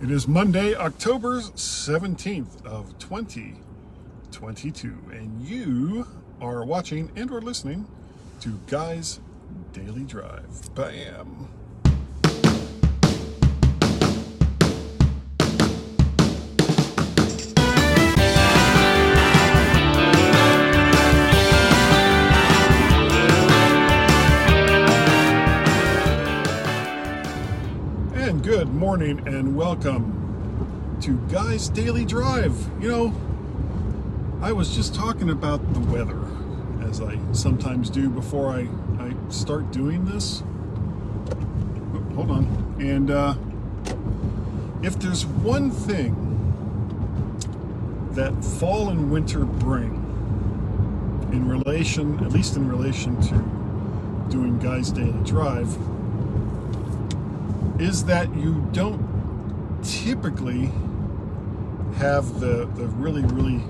It is Monday, October 17th of 2022, and you are watching and or listening to Guy's Daily Drive. Bam! Good morning and welcome to Guy's Daily Drive. You know, I was just talking about the weather, as I sometimes do before I start doing this. Oop, hold on. And if there's one thing that fall and winter bring in relation, at least in relation to doing Guy's Daily Drive, is that you don't typically have the really, really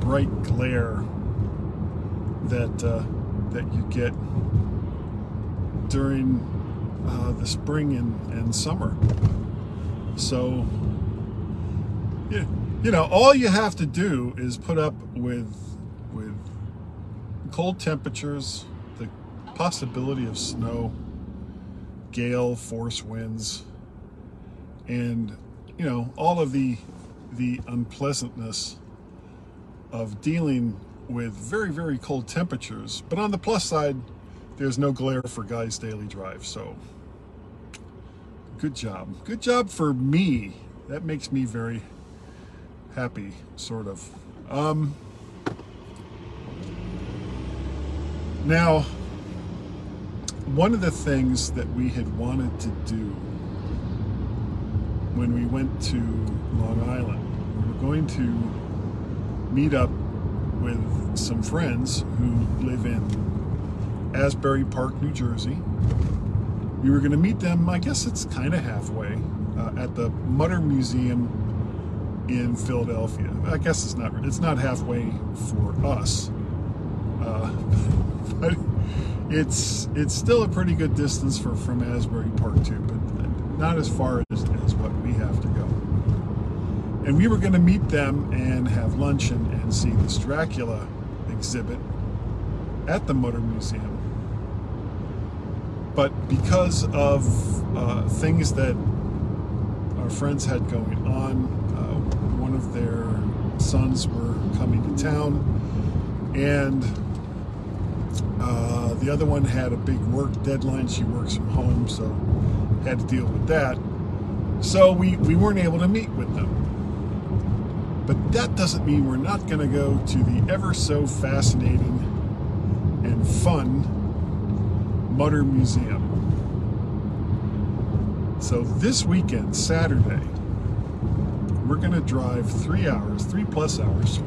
bright glare that that you get during the spring and summer. So, you know, all you have to do is put up with cold temperatures, the possibility of snow, gale force winds, and you know, all of the unpleasantness of dealing with very, very cold temperatures. But on the plus side, there's no glare for Guy's Daily Drive, so good job for me. That makes me very happy, sort of. Now, one of the things that we had wanted to do when we went to Long Island, we were going to meet up with some friends who live in Asbury Park, New Jersey. We were going to meet them, I guess it's kind of halfway, at the Mütter Museum in Philadelphia. I guess it's not halfway for us, but it's still a pretty good distance from Asbury Park too, but not as far as what we have to go. And we were going to meet them and have lunch and see this Dracula exhibit at the Mütter Museum. But because of things that our friends had going on, one of their sons were coming to town, and the other one had a big work deadline. She works from home, so had to deal with that. So we weren't able to meet with them. But that doesn't mean we're not going to go to the ever so fascinating and fun Mütter Museum. So this weekend, Saturday, we're going to drive 3 hours, 3+ hours,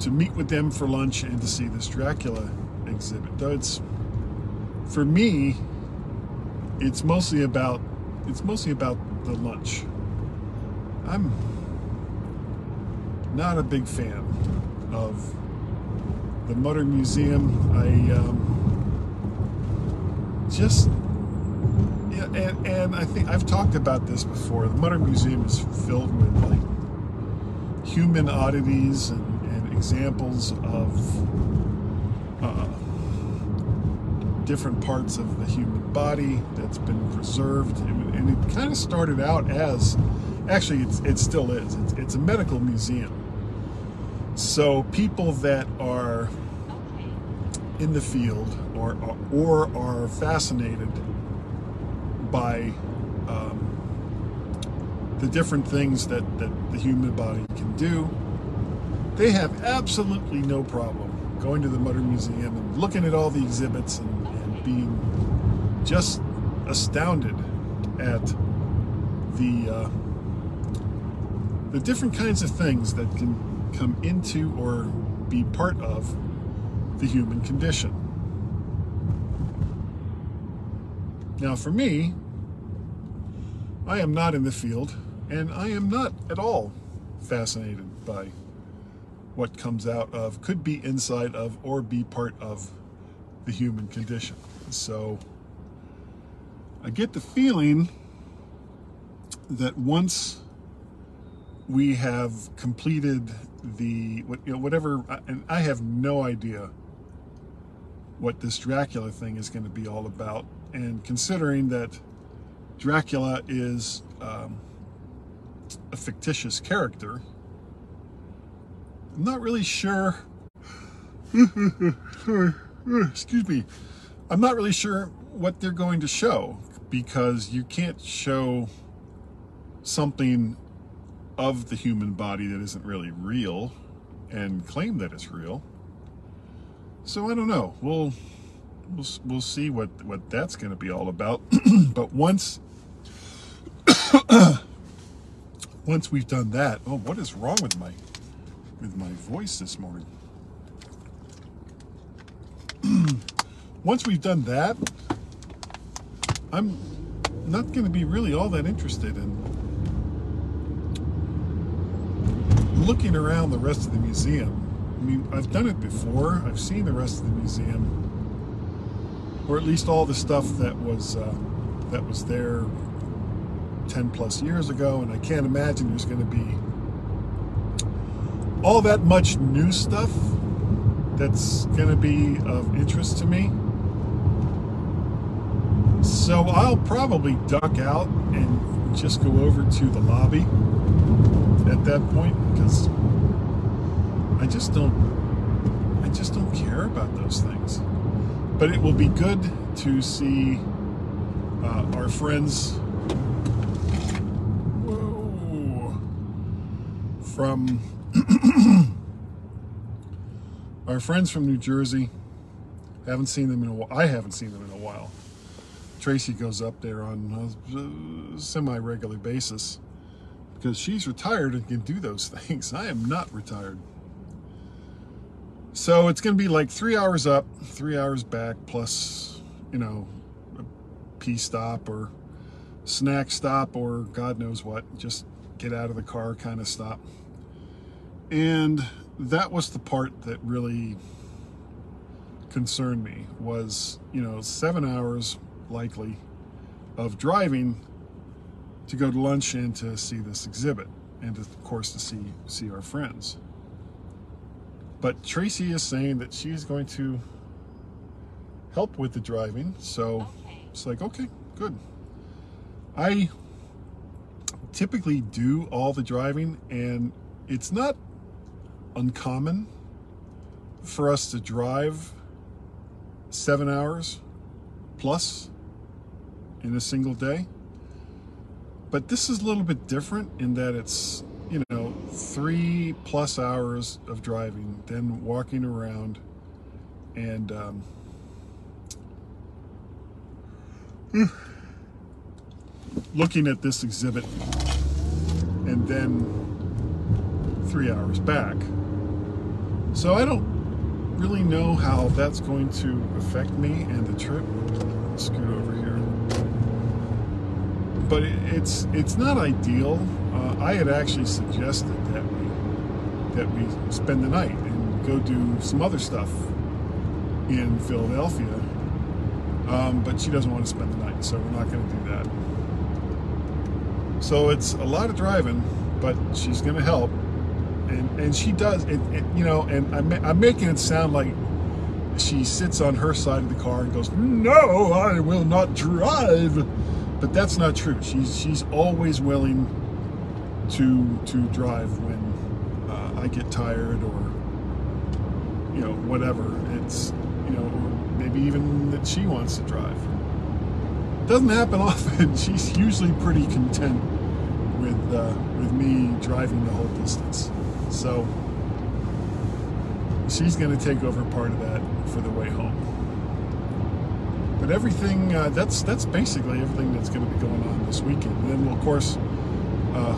to meet with them for lunch and to see this Dracula exhibit. Though it's, for me, it's mostly about the lunch. I'm not a big fan of the Mütter Museum. And I think I've talked about this before. The Mütter Museum is filled with like human oddities and examples of different parts of the human body that's been preserved, and it kind of started out as, actually it still is, it's a medical museum. So people that are in the field or are fascinated by the different things that the human body can do, they have absolutely no problem going to the Mütter Museum and looking at all the exhibits and being just astounded at the different kinds of things that can come into or be part of the human condition. Now, for me, I am not in the field, and I am not at all fascinated by what comes out of, could be inside of, or be part of the human condition. So I get the feeling that once we have completed the, whatever, and I have no idea what this Dracula thing is going to be all about. And considering that Dracula is a fictitious character, I'm not really sure. Excuse me. I'm not really sure what they're going to show, because you can't show something of the human body that isn't really real and claim that it's real. So I don't know. We'll see what that's going to be all about. But once we've done that, oh, what is wrong with my voice this morning? Once we've done that, I'm not going to be really all that interested in looking around the rest of the museum. I mean, I've done it before. I've seen the rest of the museum, or at least all the stuff that was there 10 plus years ago, and I can't imagine there's going to be all that much new stuff that's going to be of interest to me. So I'll probably duck out and just go over to the lobby at that point, because I just don't care about those things. But it will be good to see our friends from New Jersey. Haven't seen them in a while. I haven't seen them in a while. Tracy goes up there on a semi-regular basis because she's retired and can do those things. I am not retired. So it's going to be like 3 hours up, 3 hours back, plus, you know, a pee stop or snack stop or God knows what, just get out of the car kind of stop. And that was the part that really concerned me, was, you know, 7 hours likely of driving to go to lunch and to see this exhibit and, of course, to see our friends. But Tracy is saying that she's going to help with the driving. So okay. It's like, okay, good. I typically do all the driving, and it's not uncommon for us to drive 7 hours plus in a single day. But this is a little bit different in that it's, you know, 3+ hours of driving, then walking around and looking at this exhibit, and then 3 hours back. So I don't really know how that's going to affect me and the trip. Let's scoot over here. But it's not ideal. I had actually suggested that we spend the night and go do some other stuff in Philadelphia, but she doesn't want to spend the night, so we're not going to do that. So it's a lot of driving, but she's going to help, and she does. You know, and I'm making it sound like she sits on her side of the car and goes, "No, I will not drive." But that's not true. She's always willing to drive when I get tired, or, you know, whatever. It's, you know, maybe even that she wants to drive. Doesn't happen often. She's usually pretty content with me driving the whole distance. So she's going to take over part of that for the way home. But everything, that's basically everything that's going to be going on this weekend. And then, of course,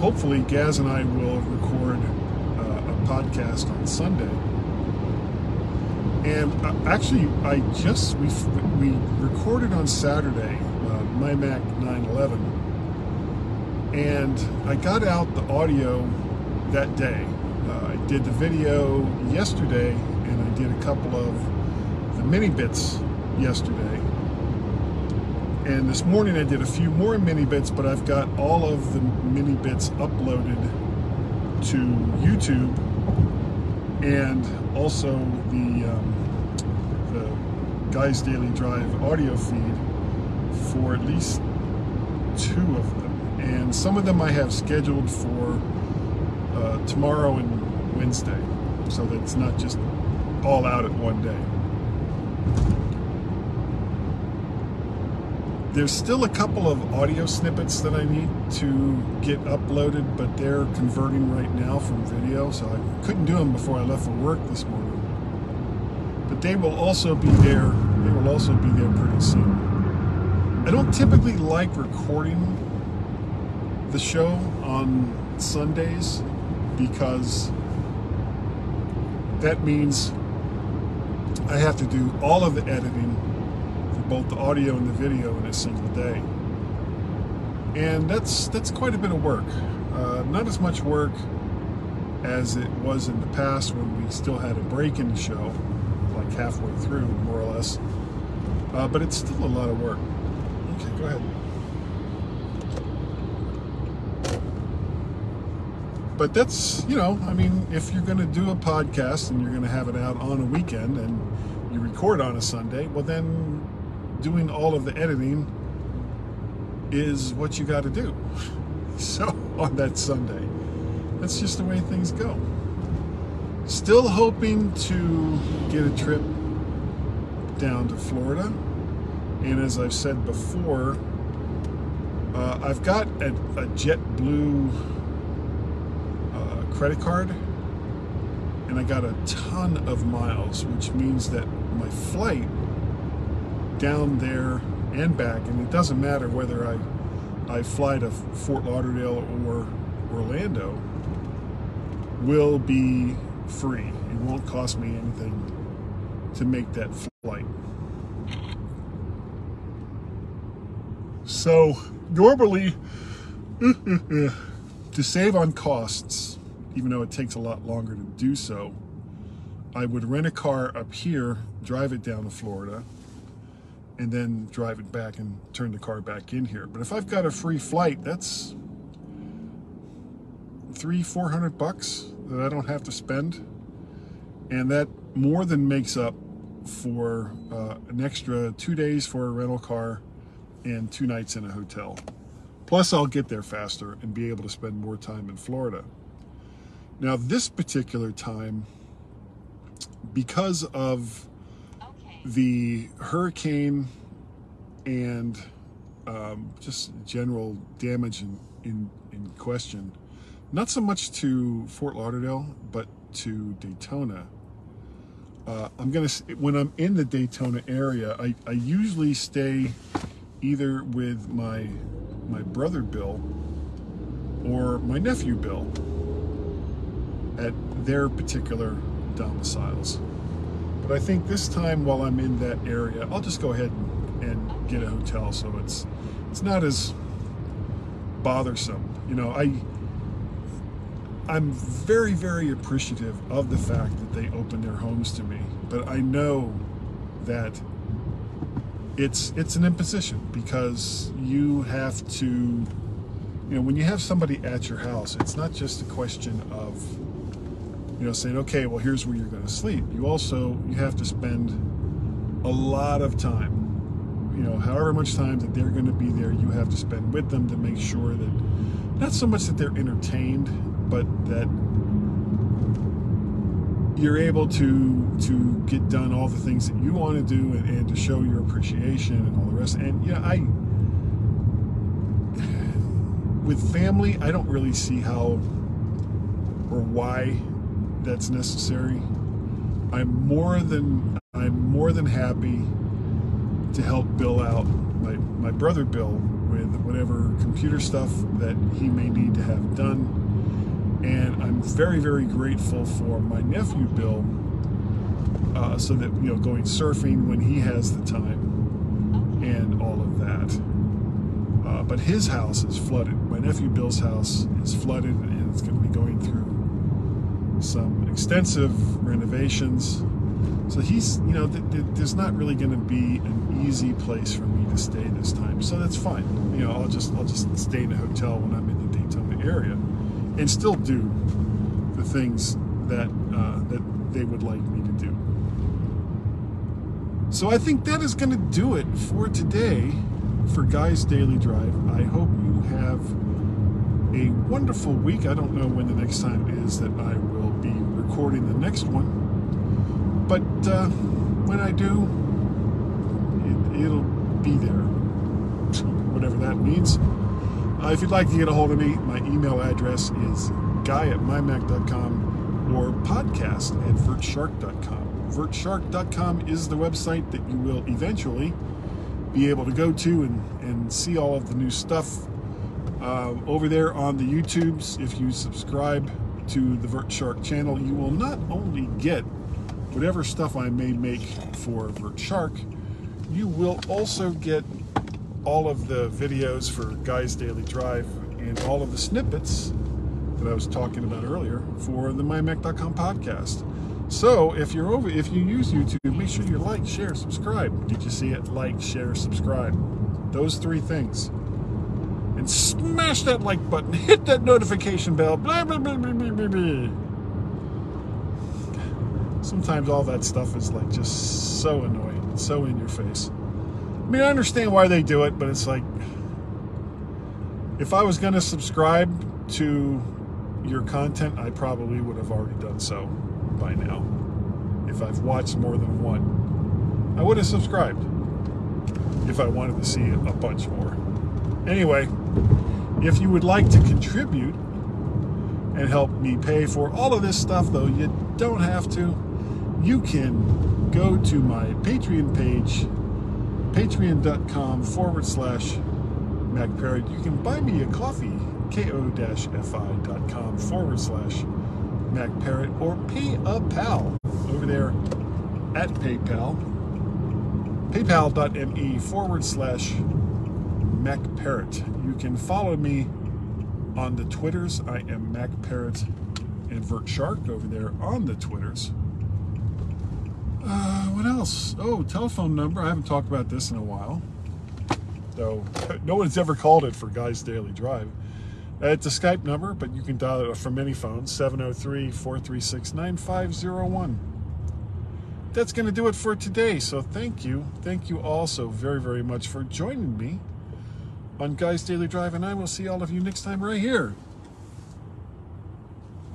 hopefully Gaz and I will record a podcast on Sunday. And actually, we recorded on Saturday, MyMac 911. And I got out the audio that day. I did the video yesterday, and I did a couple of the mini bits yesterday. And this morning I did a few more mini bits, but I've got all of the mini bits uploaded to YouTube, and also the Guy's Daily Drive audio feed for at least two of them. And some of them I have scheduled for tomorrow and Wednesday, so that it's not just all out at one day. There's still a couple of audio snippets that I need to get uploaded, but they're converting right now from video, so I couldn't do them before I left for work this morning. But they will also be there. They will also be there pretty soon. I don't typically like recording the show on Sundays, because that means I have to do all of the editing, both the audio and the video, in a single day, and that's quite a bit of work. Not as much work as it was in the past, when we still had a break in the show, like halfway through, more or less. But it's still a lot of work. Okay, go ahead. But that's, you know, I mean, if you're going to do a podcast and you're going to have it out on a weekend and you record on a Sunday, well then, doing all of the editing is what you got to do. So on that Sunday, that's just the way things go. Still hoping to get a trip down to Florida, and as I've said before, I've got a JetBlue credit card, and I got a ton of miles, which means that my flight down there and back, and it doesn't matter whether I fly to Fort Lauderdale or Orlando, will be free. It won't cost me anything to make that flight. So normally, to save on costs, even though it takes a lot longer to do so, I would rent a car up here, drive it down to Florida, and then drive it back and turn the car back in here. But if I've got a free flight, that's $300-$400 that I don't have to spend, and that more than makes up for an extra 2 days for a rental car and 2 nights in a hotel. Plus I'll get there faster and be able to spend more time in Florida. Now this particular time, because of the hurricane and just general damage in question, not so much to Fort Lauderdale, but to Daytona. When I'm in the Daytona area, I usually stay either with my brother Bill or my nephew Bill at their particular domiciles. But I think this time, while I'm in that area, I'll just go ahead and get a hotel, so it's not as bothersome. You know, I'm very, very appreciative of the fact that they opened their homes to me, but I know that it's an imposition, because you have to, you know, when you have somebody at your house, it's not just a question of, you know, saying, okay, well, here's where you're going to sleep. You have to spend a lot of time, you know, however much time that they're going to be there, you have to spend with them to make sure that, not so much that they're entertained, but that you're able to get done all the things that you want to do, and to show your appreciation and all the rest. And, you know, with family, I don't really see how or why that's necessary. I'm more than happy to help Bill out, my brother Bill, with whatever computer stuff that he may need to have done. And I'm very, very grateful for my nephew Bill, so that, you know, going surfing when he has the time and all of that. But his house is flooded. My nephew Bill's house is flooded, and it's going to be going through some extensive renovations, so he's, you know, there's not really going to be an easy place for me to stay this time. so that's fine. You know, I'll just stay in a hotel when I'm in the Daytona area, and still do the things that that they would like me to do. So I think that is going to do it for today for Guy's Daily Drive. I hope you have a wonderful week. I don't know when the next time is that I will be recording the next one, but when I do, it'll be there, whatever that means. If you'd like to get a hold of me, my email address is guy@mymac.com or podcast@vertshark.com. VertShark.com is the website that you will eventually be able to go to and see all of the new stuff over there on the YouTubes. If you subscribe to the VertShark channel, you will not only get whatever stuff I may make for VertShark, you will also get all of the videos for Guy's Daily Drive and all of the snippets that I was talking about earlier for the MyMac.com podcast. So if you use YouTube, make sure you like, share, subscribe. Did you see it? Like, share, subscribe. Those three things. And smash that like button. Hit that notification bell. Blah, blah, blah, blah, blah, blah. Sometimes all that stuff is like just so annoying, so in your face. I mean, I understand why they do it, but it's like, if I was going to subscribe to your content, I probably would have already done so by now. If I've watched more than one, I would have subscribed if I wanted to see a bunch more. Anyway, if you would like to contribute and help me pay for all of this stuff, though you don't have to, you can go to my Patreon page, patreon.com/MacParrot. You can buy me a coffee, ko-fi.com/MacParrot, or pay a pal over there at PayPal, paypal.me/MacParrot. You can follow me on the Twitters. I am MacParrot and VertShark over there on the Twitters. What else? Oh, telephone number. I haven't talked about this in a while, though no one's ever called it for Guy's Daily Drive. It's a Skype number, but you can dial it from any phone, 703-436-9501. That's going to do it for today, so thank you. Thank you all so very, very much for joining me on Guy's Daily Drive, and I will see all of you next time right here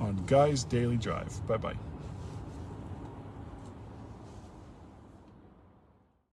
on Guy's Daily Drive. Bye-bye.